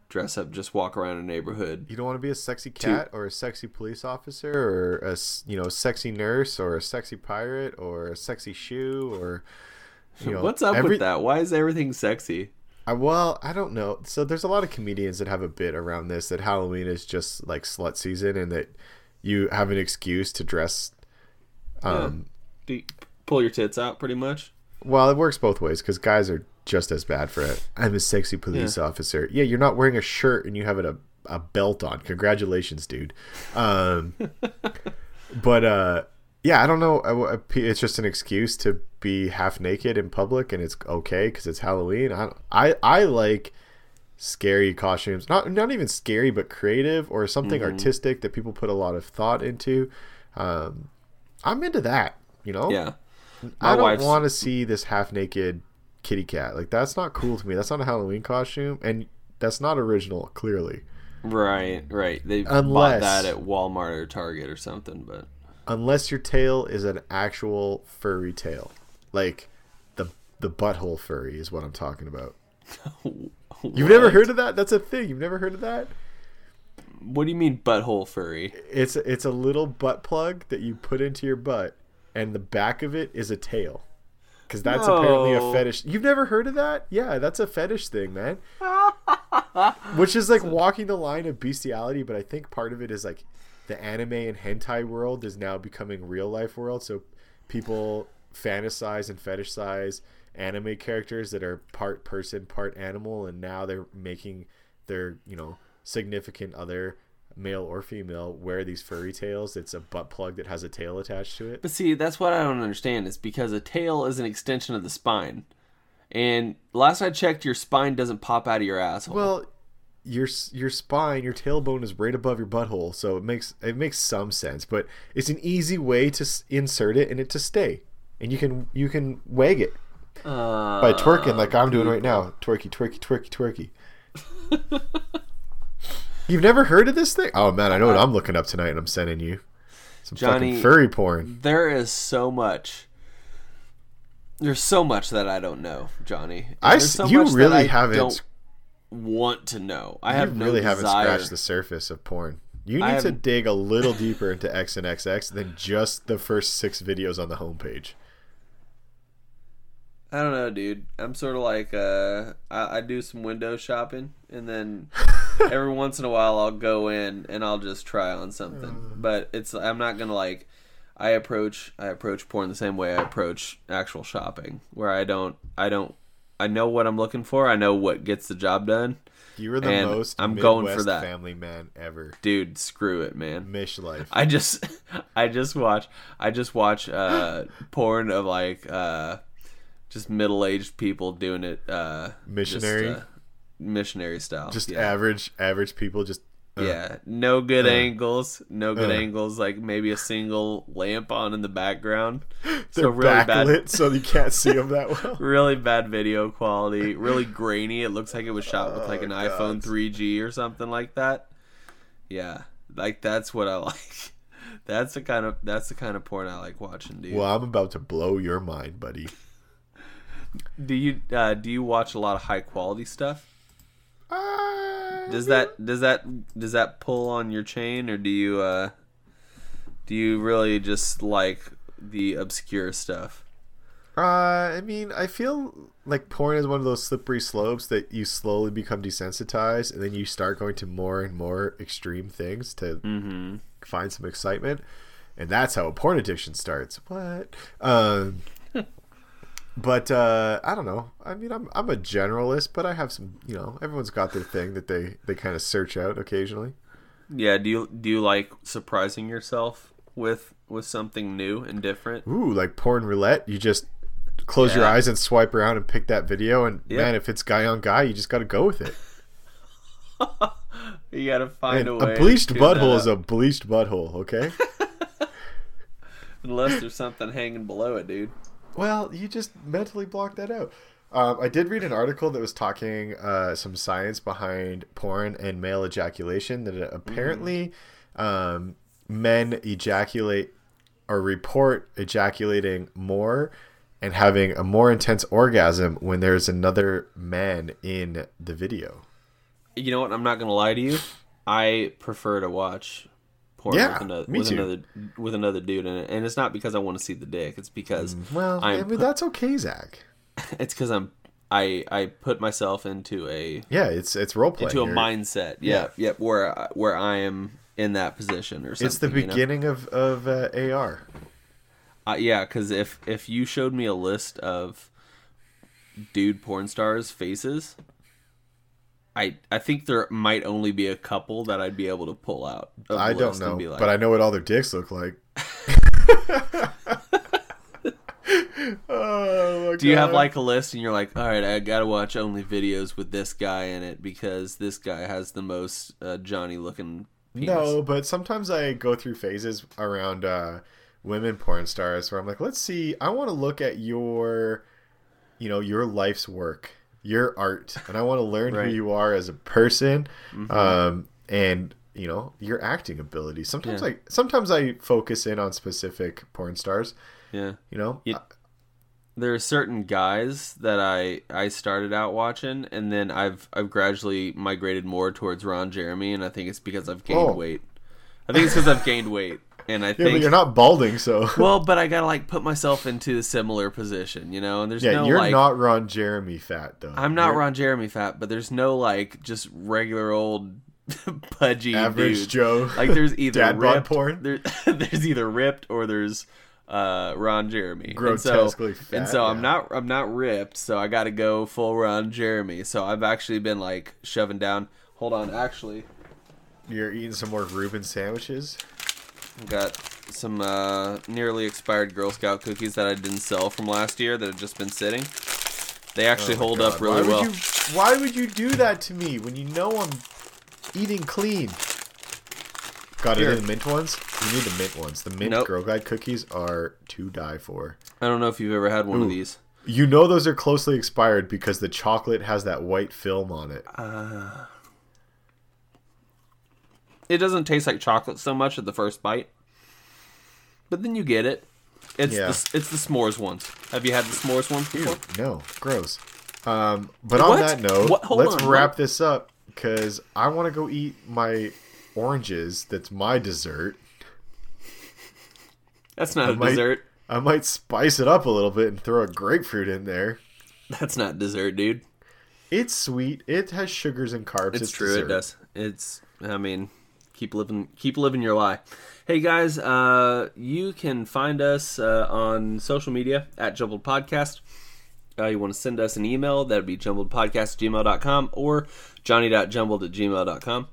dress up, just walk around a neighborhood. You don't want to be a sexy cat or a sexy police officer or a, you know, sexy nurse or a sexy pirate or a sexy shoe or, you know, what's up with that? Why is everything sexy? Well, I don't know. So there's a lot of comedians that have a bit around this, that Halloween is just like slut season, and that you have an excuse to dress. Pull your tits out, pretty much. Well, it works both ways, because guys are just as bad for it. I'm a sexy police officer. Yeah, you're not wearing a shirt and you have a belt on. Congratulations, dude. But yeah, I don't know. It's just an excuse to be half naked in public, and it's okay because it's Halloween. I like scary costumes. Not even scary, but creative or something artistic that people put a lot of thought into. I'm into that, you know? Yeah. I don't want to see this half-naked kitty cat. Like, that's not cool to me. That's not a Halloween costume, and that's not original, clearly. Right. They bought that at Walmart or Target or something, but... Unless your tail is an actual furry tail. Like, the butthole furry is what I'm talking about. You've never heard of that? That's a thing. You've never heard of that? What do you mean butthole furry? It's a little butt plug that you put into your butt, and the back of it is a tail. Because that's apparently a fetish. You've never heard of that? Yeah, that's a fetish thing, man. Which is like walking the line of bestiality, but I think part of it is like the anime and hentai world is now becoming real life world. So people fantasize and fetishize anime characters that are part person, part animal, and now they're making their, you know, significant other, male or female, wear these furry tails. It's a butt plug that has a tail attached to it. But see, that's what I don't understand, is because a tail is an extension of the spine, and last I checked, your spine doesn't pop out of your asshole. Well, your spine, your tailbone is right above your butthole, so it makes some sense. But it's an easy way to insert it and it to stay, and you can wag it by twerking like I'm doing right now. Twerky, twerky, twerky, twerky. You've never heard of this thing? Oh, man, I know what I'm looking up tonight, and I'm sending you some fucking furry porn. There is so much. There's so much that I don't know, Johnny. Don't want to know. I really haven't scratched the surface of porn. You need to dig a little deeper into X and XX than just the first 6 videos on the homepage. I don't know, dude. I'm sort of like, I do some window shopping, and then... Every once in a while, I'll go in and I'll just try on something, but I'm not gonna like. I approach porn the same way I approach actual shopping, where I know what I'm looking for. I know what gets the job done. You were the most Midwest family man ever, dude. Screw it, man. Mish life. I just watch porn of like just middle-aged people doing it. Missionary style, just average people, just no good angles, like maybe a single lamp on in the background. So really backlit, bad, so you can't see them that well. Really bad video quality, really grainy. It looks like it was shot with like an iPhone 3G or something like that. Yeah, like that's what I like. That's the kind of porn I like watching, dude. Well, I'm about to blow your mind, buddy. Do you watch a lot of high quality stuff? Does that pull on your chain, or do you really just like the obscure stuff? I mean, I feel like porn is one of those slippery slopes that you slowly become desensitized, and then you start going to more and more extreme things to find some excitement, and that's how a porn addiction starts. What? But I don't know. I mean, I'm a generalist, but I have some, you know, everyone's got their thing that they kind of search out occasionally. Yeah, do you like surprising yourself with something new and different? Ooh, like porn roulette? You just close your eyes and swipe around and pick that video, and man, if it's guy on guy, you just got to go with it. You got to find a way. A bleached butthole is a bleached butthole, okay? Unless there's something hanging below it, dude. Well, you just mentally block that out. I did read an article that was talking some science behind porn and male ejaculation, that apparently men ejaculate or report ejaculating more and having a more intense orgasm when there's another man in the video. You know what? I'm not going to lie to you. I prefer to watch porn with another dude in it, and it's not because I want to see the dick. It's because that's okay, Zach. It's because I'm I put myself into a it's role play into a mindset where I am in that position or something. It's the beginning of AR. Because if you showed me a list of dude porn stars' faces, I think there might only be a couple that I'd be able to pull out. I don't know, like, but I know what all their dicks look like. Oh, do you have like a list and you're like, all right, I gotta watch only videos with this guy in it because this guy has the most Johnny looking penis? No, but sometimes I go through phases around women porn stars where I'm like, let's see, I want to look at your, you know, your life's work, your art, and I want to learn who you are as a person, and you know, your acting ability. Sometimes I focus in on specific porn stars. Yeah, you know, there are certain guys that I started out watching, and then I've gradually migrated more towards Ron Jeremy, and I think it's because I've gained weight. I think it's because I've gained weight, and I think, but you're not balding, so well. But I gotta like put myself into a similar position, you know. And there's you're like, not Ron Jeremy fat though. I'm not Ron Jeremy fat, but there's no like just regular old pudgy average dude. Joe. Like there's either dad bod porn. There's either ripped or there's. Ron Jeremy, grotesquely fat, and so I'm not ripped, so I got to go full Ron Jeremy. So I've actually been like shoving down. Hold on, actually, you're eating some more Reuben sandwiches. I've got some nearly expired Girl Scout cookies that I didn't sell from last year that have just been sitting. They actually hold up really well. Why would you do that to me when you know I'm eating clean? Got any of the mint ones? You need the mint ones. The mint Girl Guide cookies are to die for. I don't know if you've ever had one of these. You know those are closely expired because the chocolate has that white film on it. It doesn't taste like chocolate so much at the first bite. But then you get it. It's the s'mores ones. Have you had the s'mores ones before? No. Gross. But on that note, let's wrap this up because I want to go eat my... oranges. That's my dessert. That's not dessert. I might spice it up a little bit and throw a grapefruit in there. That's not dessert, dude. It's sweet. It has sugars and carbs. It's true. Dessert. It does. Keep living your lie. Hey guys, you can find us on social media at Jumbled Podcast. You want to send us an email? That'd be jumbledpodcast@gmail.com or johnny.jumbled@gmail.com.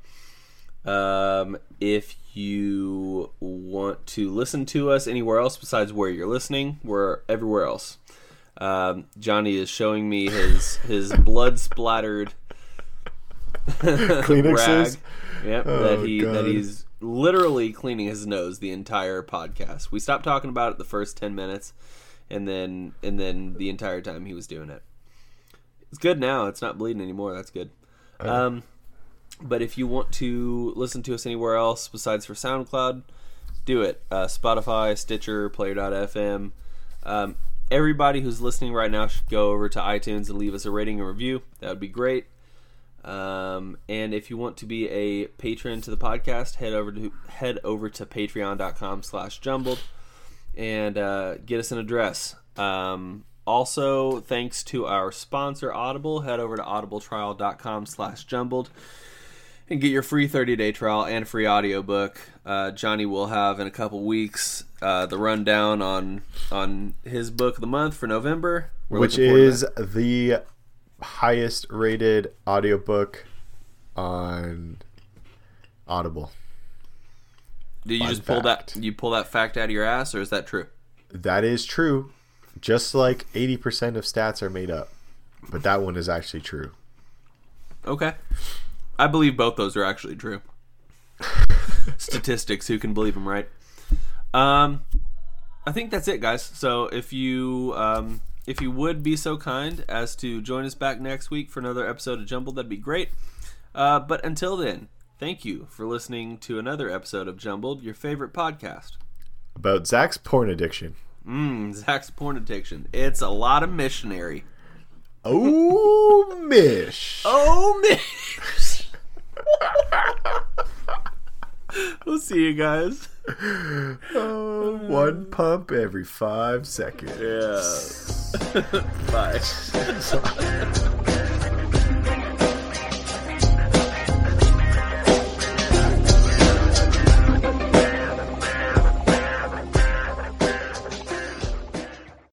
If you want to listen to us anywhere else besides where you're listening, we're everywhere else. Johnny is showing me his blood splattered Kleenexes. Rag. Yep, he's literally cleaning his nose the entire podcast. We stopped talking about it the first 10 minutes, and then the entire time he was doing it. It's good now. It's not bleeding anymore. That's good. But if you want to listen to us anywhere else besides for SoundCloud, do it. Spotify, Stitcher, Player.fm. Everybody who's listening right now should go over to iTunes and leave us a rating and review. That would be great. And if you want to be a patron to the podcast, head over to patreon.com/jumbled and get us an address. Also, thanks to our sponsor, Audible. Head over to audibletrial.com/jumbled. And get your free 30-day trial and free audiobook. Johnny will have in a couple weeks the rundown on his book of the month for November. Which is the highest rated audiobook on Audible. Did you just pull that fact out of your ass, or is that true? That is true. Just like 80% of stats are made up. But that one is actually true. Okay. I believe both those are actually true. Statistics, who can believe them, right? I think that's it, guys. So if you would be so kind as to join us back next week for another episode of Jumbled, that'd be great. But until then, thank you for listening to another episode of Jumbled, your favorite podcast about Zach's porn addiction. Zach's porn addiction. It's a lot of missionary. Oh, mish. Oh, mish. We'll see you guys. One pump every 5 seconds. Yeah. Bye.